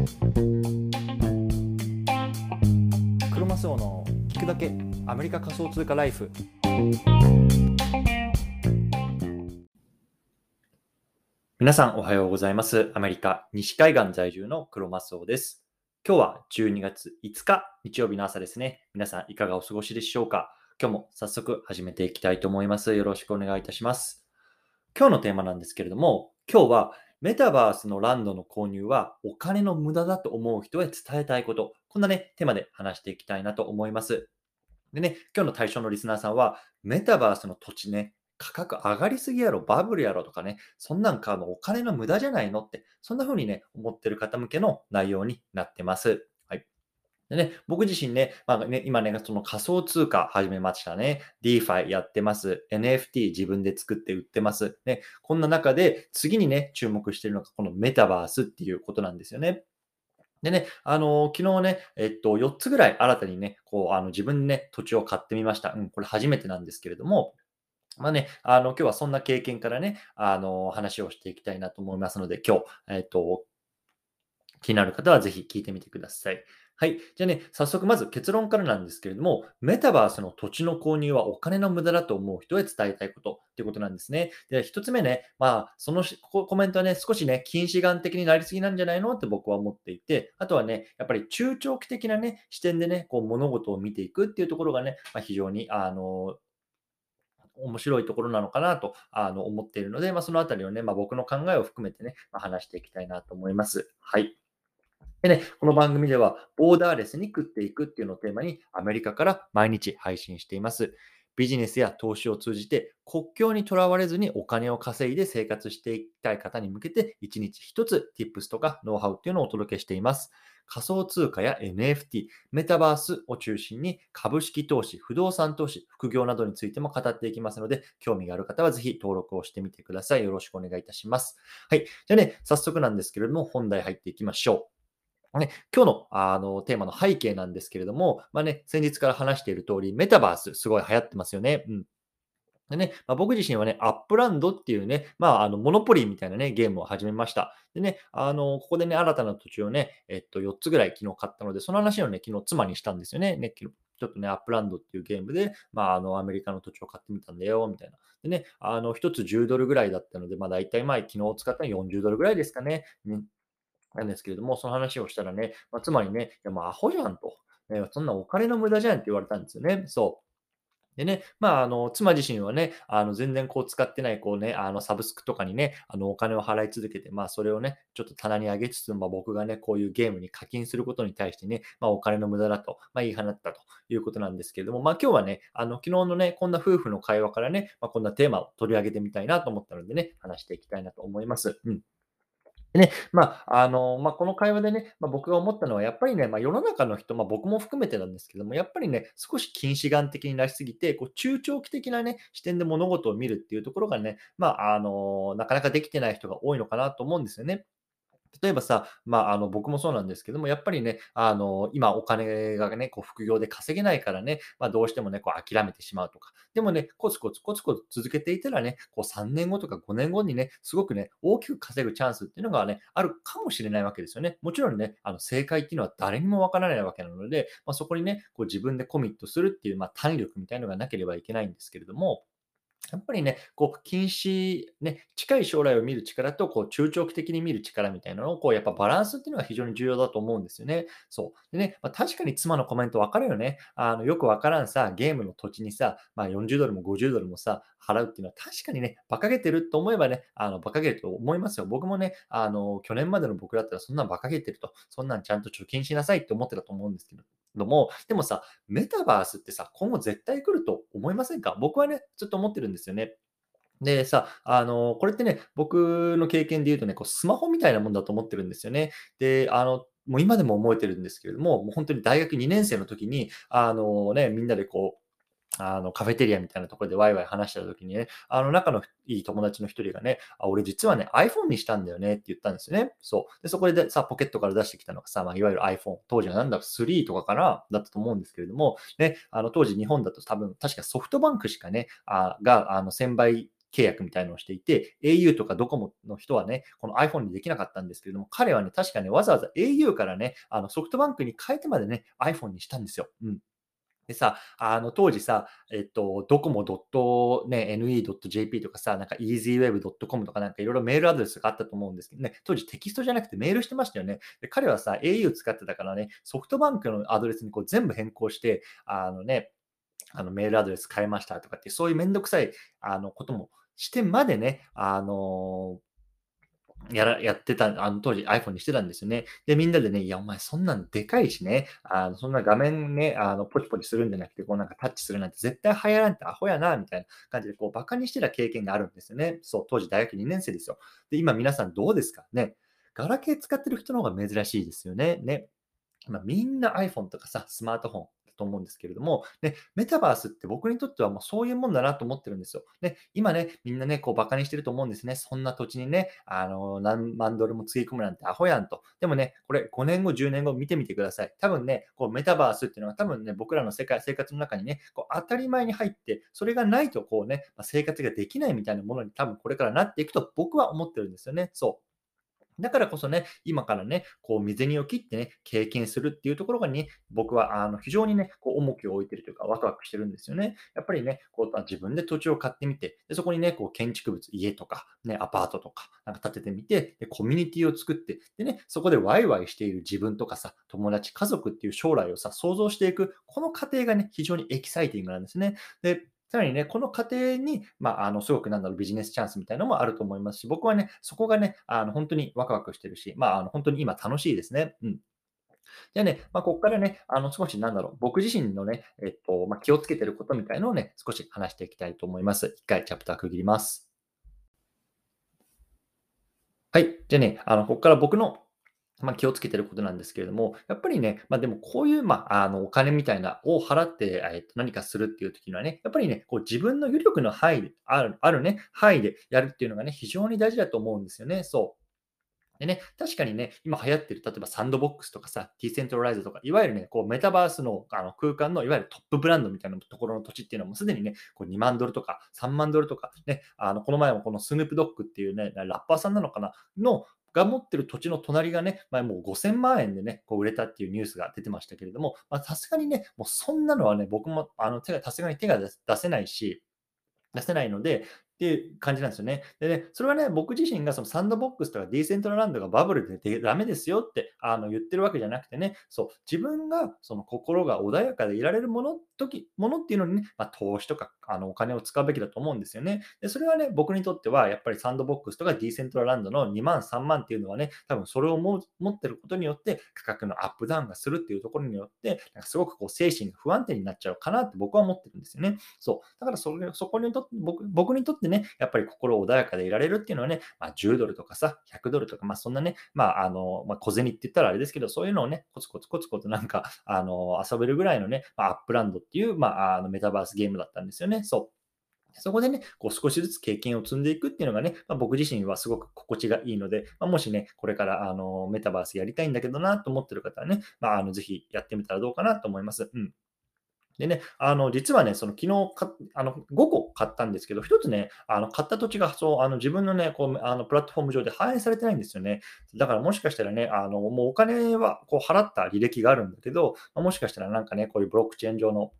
クロマスオの聞くだけアメリカ仮想通貨ライフ。皆さんおはようございます。アメリカ西海岸在住のクロマスオです。今日は12月5日日曜日の朝ですね。皆さんいかがお過ごしでしょうか。今日も早速始めていきたいと思います。よろしくお願いいたします。今日のテーマなんですけれども、今日はメタバースのランドの購入はお金の無駄だと思う人へ伝えたいこと、こんなねテーマで話していきたいなと思います。でね、今日の対象のリスナーさんはメタバースの土地ね、価格上がりすぎやろ、バブルやろとかね、そんなん買うのお金の無駄じゃないのって、そんな風にね思ってる方向けの内容になってます。でね、僕自身ね、今ね、その仮想通貨始めましたね。DeFi やってます。NFT 自分で作って売ってます。ね、こんな中で次にね、注目しているのがこのメタバースっていうことなんですよね。でね、昨日ね、4つぐらい新たにね、自分でね、土地を買ってみました。これ初めてなんですけれども、今日はそんな経験からね、話をしていきたいなと思いますので、今日、気になる方はぜひ聞いてみてください。はい。じゃあね、早速まず結論からなんですけれども、メタバースの土地の購入はお金の無駄だと思う人へ伝えたいことっていうことなんですね。で、一つ目ね、そのコメントはね、少しね、近視眼的になりすぎなんじゃないのって僕は思っていて、あとはね、やっぱり中長期的なね、視点でね、物事を見ていくっていうところがね、非常に、面白いところなのかなと思っているので、そのあたりをね、僕の考えを含めてね、話していきたいなと思います。はい。でね、この番組ではボーダーレスに食っていくっていうのをテーマにアメリカから毎日配信しています。ビジネスや投資を通じて国境にとらわれずにお金を稼いで生活していきたい方に向けて1日1つ Tips とかノウハウっていうのをお届けしています。仮想通貨や NFT、メタバースを中心に株式投資、不動産投資、副業などについても語っていきますので、興味がある方はぜひ登録をしてみてください。よろしくお願いいたします。はい。じゃあね、早速なんですけれども本題入っていきましょう。ね、今日の、テーマの背景なんですけれども、先日から話している通り、メタバースすごい流行ってますよね。でね、僕自身はね、アップランドっていうね、モノポリーみたいなね、ゲームを始めました。でね、ここでね、新たな土地をね、4つぐらい昨日買ったので、その話をね、昨日妻にしたんですよね。ね、ちょっとね、アップランドっていうゲームで、アメリカの土地を買ってみたんだよ、みたいな。でね、1つ$10ぐらいだったので、だいたい昨日使ったの$40ぐらいですかね。なんですけれども、その話をしたらね、つまりね、いやアホじゃんと、そんなお金の無駄じゃんって言われたんですよね。そう。でね、妻自身はね、全然使ってない、サブスクとかにね、お金を払い続けて、それをね、ちょっと棚に上げつつ、僕がね、こういうゲームに課金することに対してね、お金の無駄だと、言い放ったということなんですけれども、今日はね、昨日のね、こんな夫婦の会話からね、こんなテーマを取り上げてみたいなと思ったのでね、話していきたいなと思います。でね、この会話でね、僕が思ったのは、やっぱりね、世の中の人、僕も含めてなんですけども、やっぱりね、少し近視眼的になりすぎて、中長期的なね、視点で物事を見るっていうところがね、なかなかできてない人が多いのかなと思うんですよね。例えばさ、僕もそうなんですけども、やっぱりね、今お金がね、副業で稼げないからね、どうしてもね、諦めてしまうとか。でもね、コツコツコツコツ続けていたらね、3年後とか5年後にね、すごくね、大きく稼ぐチャンスっていうのがね、あるかもしれないわけですよね。もちろんね、正解っていうのは誰にもわからないわけなので、そこにね、自分でコミットするっていう、単力みたいのがなければいけないんですけれども、やっぱりね、近い将来を見る力と、中長期的に見る力みたいなのを、やっぱバランスっていうのが非常に重要だと思うんですよね。そう。でね、確かに妻のコメントわかるよね。よくわからんさ、ゲームの土地にさ、$40も$50もさ、払うっていうのは確かにね、馬鹿げてると思えばね、馬鹿げると思いますよ。僕もね、去年までの僕だったらそんなん馬鹿げてると、そんなんちゃんと貯金しなさいって思ってたと思うんですけど。でもさ、メタバースってさ、今後絶対来ると思いませんか？僕はね、ちょっと思ってるんですよね。でさ、これってね、僕の経験で言うとね、スマホみたいなもんだと思ってるんですよね。で、もう今でも覚えてるんですけれども、もう本当に大学2年生の時に、みんなでカフェテリアみたいなところでワイワイ話した時にね、仲のいい友達の一人がね、俺実はね、iPhone にしたんだよねって言ったんですよね。そう。で、そこでさ、ポケットから出してきたのがさ、いわゆる iPhone。当時はなんだか3とかかなだったと思うんですけれども、ね、当時日本だと多分、確かソフトバンクしかね、1000倍契約みたいのをしていて、au とかドコモの人はね、この iPhone にできなかったんですけれども、彼はね、確かね、わざわざ au からね、ソフトバンクに変えてまでね、iPhone にしたんですよ。うん。でさ、当時さ、ドコモ .ne.jp とかさ、なんか easyweb.com とかなんかいろいろメールアドレスがあったと思うんですけどね、当時テキストじゃなくてメールしてましたよね。で、彼はさ、au 使ってたからね、ソフトバンクのアドレスにこう全部変更して、メールアドレス変えましたとかって、そういうめんどくさいこともしてまでね、やってた、当時 iPhone にしてたんですよね。で、みんなでね、いや、お前そんなんでかいしね、そんな画面ね、ポチポチするんじゃなくて、こうなんかタッチするなんて絶対流行らんってアホやな、みたいな感じで、こう、バカにしてた経験があるんですよね。そう、当時大学2年生ですよ。で、今皆さんどうですかね。ガラケー使ってる人の方が珍しいですよね。ね。今みんな iPhone とかさ、スマートフォン。と思うんですけれども、ね、メタバースって僕にとってはもうそういうもんだなと思ってるんですよ。ね、今ね、みんなね、こうバカにしてると思うんですね。そんな土地にね、何万ドルもつぎ込むなんてアホやんと。でもね、これ5年後、10年後見てみてください。多分ね、こうメタバースっていうのは多分ね、僕らの世界、生活の中にね、こう当たり前に入って、それがないとこうね、生活ができないみたいなものに多分これからなっていくと僕は思ってるんですよね。そう。だからこそね、今からね、こう、身銭を切ってね、経験するっていうところがね、僕は非常にね、こう重きを置いてるというか、ワクワクしてるんですよね。やっぱりね、こう自分で土地を買ってみて、でそこにね、こう建築物、家とか、ね、アパートとか、なんか建ててみて、でコミュニティを作って、でね、そこでワイワイしている自分とかさ、友達、家族っていう将来をさ、想像していく、この過程がね、非常にエキサイティングなんですね。でさらにね、この過程に、すごくビジネスチャンスみたいなのもあると思いますし、僕はね、そこがね、本当にワクワクしてるし、本当に今楽しいですね。うん。じゃあね、ここからね、少し僕自身のね、気をつけてることみたいのをね、少し話していきたいと思います。一回チャプター区切ります。はい。じゃあね、ここから僕の気をつけてることなんですけれども、やっぱりね、でもこういう、お金みたいなを払って、何かするっていう時にはね、やっぱりね、こう自分の余力の範囲で、範囲でやるっていうのがね、非常に大事だと思うんですよね。そう。でね、確かにね、今流行ってる、例えばサンドボックスとかさ、ディセントライズとか、いわゆるね、こうメタバースの、空間のいわゆるトップブランドみたいなところの土地っていうのはもうすでにね、こう2万ドルとか3万ドルとか、ね、この前もこのスヌープドッグっていうね、ラッパーさんなのかな、が持ってる土地の隣がね、前もう5000万円でね、こう売れたっていうニュースが出てましたけれども、さすがにね、もうそんなのはね、僕もさすがに手が出せないし、出せないので、っていう感じなんですよね。でね、それはね、僕自身がそのサンドボックスとかディーセントランドがバブルでダメですよって言ってるわけじゃなくてね、そう、自分がその心が穏やかでいられるものっていうのにね、投資とかお金を使うべきだと思うんですよね。で、それはね、僕にとってはやっぱりサンドボックスとかディーセントランドの2万、3万っていうのはね、多分それを持ってることによって価格のアップダウンがするっていうところによって、なんかすごくこう精神が不安定になっちゃうかなって僕は思ってるんですよね。そう、だからそこにとって、僕にとってね、やっぱり心穏やかでいられるっていうのはね、10ドルとかさ、100ドルとか、そんなね、小銭って言ったらあれですけど、そういうのをね、コツコツコツコツなんか、遊べるぐらいのね、アップランドっていう、メタバースゲームだったんですよね。そう。そこでね、こう少しずつ経験を積んでいくっていうのがね、僕自身はすごく心地がいいので、もしね、これからメタバースやりたいんだけどなと思ってる方はね、ぜひやってみたらどうかなと思います。うん。でね、実はね、その昨日5個買ったんですけど、1つね、買った土地がそう自分のね、こうプラットフォーム上で反映されてないんですよね。だからもしかしたらね、もうお金はこう払った履歴があるんだけど、もしかしたらなんかね、こういうブロックチェーン上の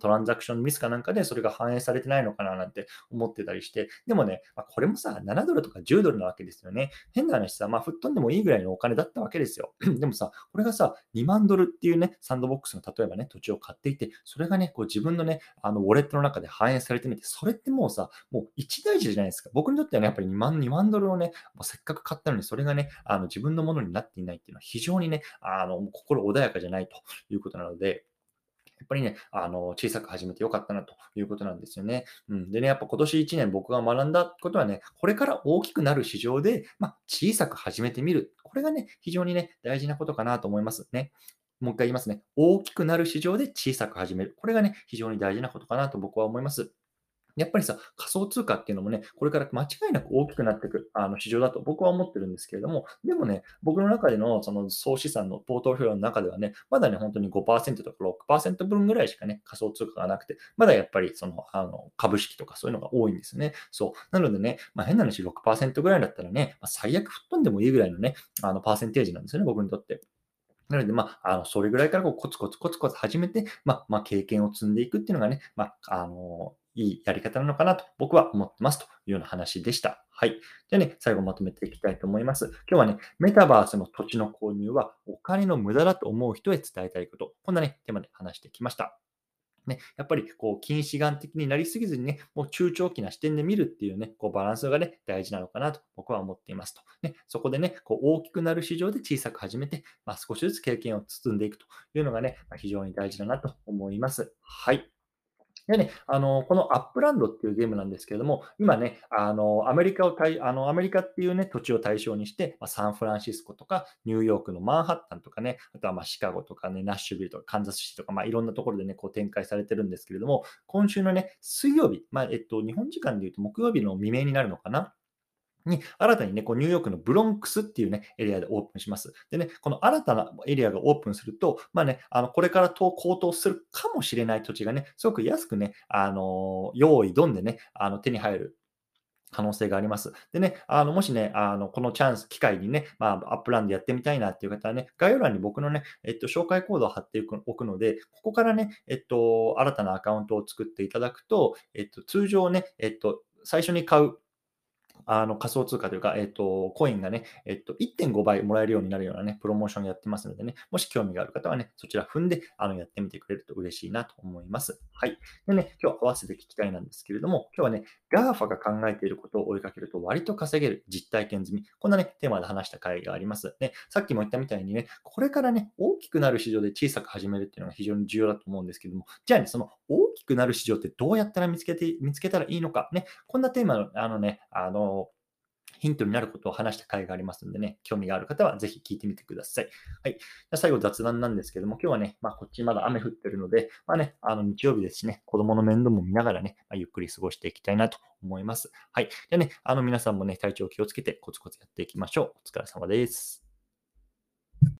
トランザクションミスかなんかでそれが反映されてないのかななんて思ってたりして、でもね、これもさ、7ドルとか10ドルなわけですよね。変な話さ、吹っ飛んでもいいぐらいのお金だったわけですよ。でもさ、これがさ、2万ドルっていうね、サンドボックスの例えばね、土地を買っていて、それがね、こう自分のね、ウォレットの中で反映されてみて、それってもうさ、もう一大事じゃないですか。僕にとってはね、やっぱり2万ドルをね、せっかく買ったのに、それがね、自分のものになっていないっていうのは非常にね、心穏やかじゃないということなので、やっぱりね、小さく始めてよかったなということなんですよね。うん、でね、やっぱ今年1年僕が学んだことはね、これから大きくなる市場で、小さく始めてみる。これがね、非常にね、大事なことかなと思いますね。もう一回言いますね。大きくなる市場で小さく始める。これがね、非常に大事なことかなと僕は思います。やっぱりさ、仮想通貨っていうのもね、これから間違いなく大きくなっていく市場だと僕は思ってるんですけれども、でもね、僕の中でのその総資産のポートフォリオの中ではね、まだね、本当に 5% とか 6% 分ぐらいしかね、仮想通貨がなくて、まだやっぱりその株式とかそういうのが多いんですよね。そう。なのでね、まあ、変な話 6% ぐらいだったらね、まあ、最悪吹っ飛んでもいいぐらいのね、パーセンテージなんですよね、僕にとって。なので、まあ、それぐらいからこうコツコツコツコツ始めて、まあ、経験を積んでいくっていうのがね、まあ、いいやり方なのかなと僕は思ってますというような話でした。はい。じゃあね、最後まとめていきたいと思います。今日はね、メタバースの土地の購入はお金の無駄だと思う人へ伝えたいこと、こんなね、テーマで話してきました。ね、やっぱりこう近視眼的になりすぎずにね、もう中長期な視点で見るっていうね、こうバランスがね、大事なのかなと僕は思っていますと。ね、そこでね、こう大きくなる市場で小さく始めて、まあ、少しずつ経験を積んでいくというのがね、まあ、非常に大事だなと思います。はい。でね、このアップランドっていうゲームなんですけれども、今ね、アメリカっていうね、土地を対象にして、まあ、サンフランシスコとか、ニューヨークのマンハッタンとかね、あとはまあシカゴとかね、ナッシュビルとか、カンザスシティとか、まあ、いろんなところでね、こう展開されてるんですけれども、今週のね、水曜日、まあ、日本時間でいうと木曜日の未明になるのかな。に新たにね、こうニューヨークのブロンクスっていうね、エリアでオープンします。でね、この新たなエリアがオープンすると、まあね、これから高騰するかもしれない土地がね、すごく安くね、用意どんでね、手に入る可能性があります。でね、もしね、このチャンス、機会にね、まあ、アップランドやってみたいなっていう方はね、概要欄に僕のね、紹介コードを貼っておくので、ここからね、新たなアカウントを作っていただくと、通常ね、最初に買う、仮想通貨というか、コインがね、1.5 倍もらえるようになるようなね、プロモーションをやってますのでね、もし興味がある方はね、そちら踏んで、やってみてくれると嬉しいなと思います。はい。でね、今日合わせて聞きたいなんですけれども、今日はね、GAFA が考えていることを追いかけると割と稼げる実体験済み。こんなね、テーマで話した回があります。ね、さっきも言ったみたいにね、これからね、大きくなる市場で小さく始めるっていうのが非常に重要だと思うんですけども、じゃあね、その大きくなる市場ってどうやったら見つけたらいいのかね、こんなテーマの、ヒントになることを話した回がありますのでね、興味がある方はぜひ聞いてみてください。はい。じゃあ最後雑談なんですけども、今日はね、まあこっちまだ雨降ってるので、まあね、日曜日ですしね、子供の面倒も見ながらね、まあ、ゆっくり過ごしていきたいなと思います。はい。じゃあね、皆さんもね、体調を気をつけてコツコツやっていきましょう。お疲れ様です。